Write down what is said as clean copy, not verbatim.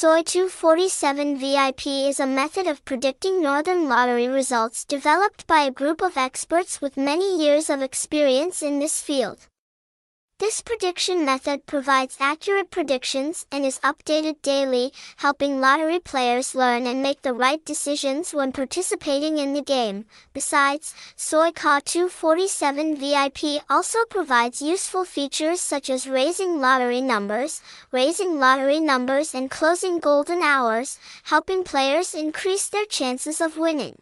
Soi 247 VIP is a method of predicting Northern Lottery results developed by a group of experts with many years of experience in this field. This prediction method provides accurate predictions and is updated daily, helping lottery players learn and make the right decisions when participating in the game. Besides, Soi cầu 247 VIP also provides useful features such as raising lottery numbers and closing golden hours, helping players increase their chances of winning.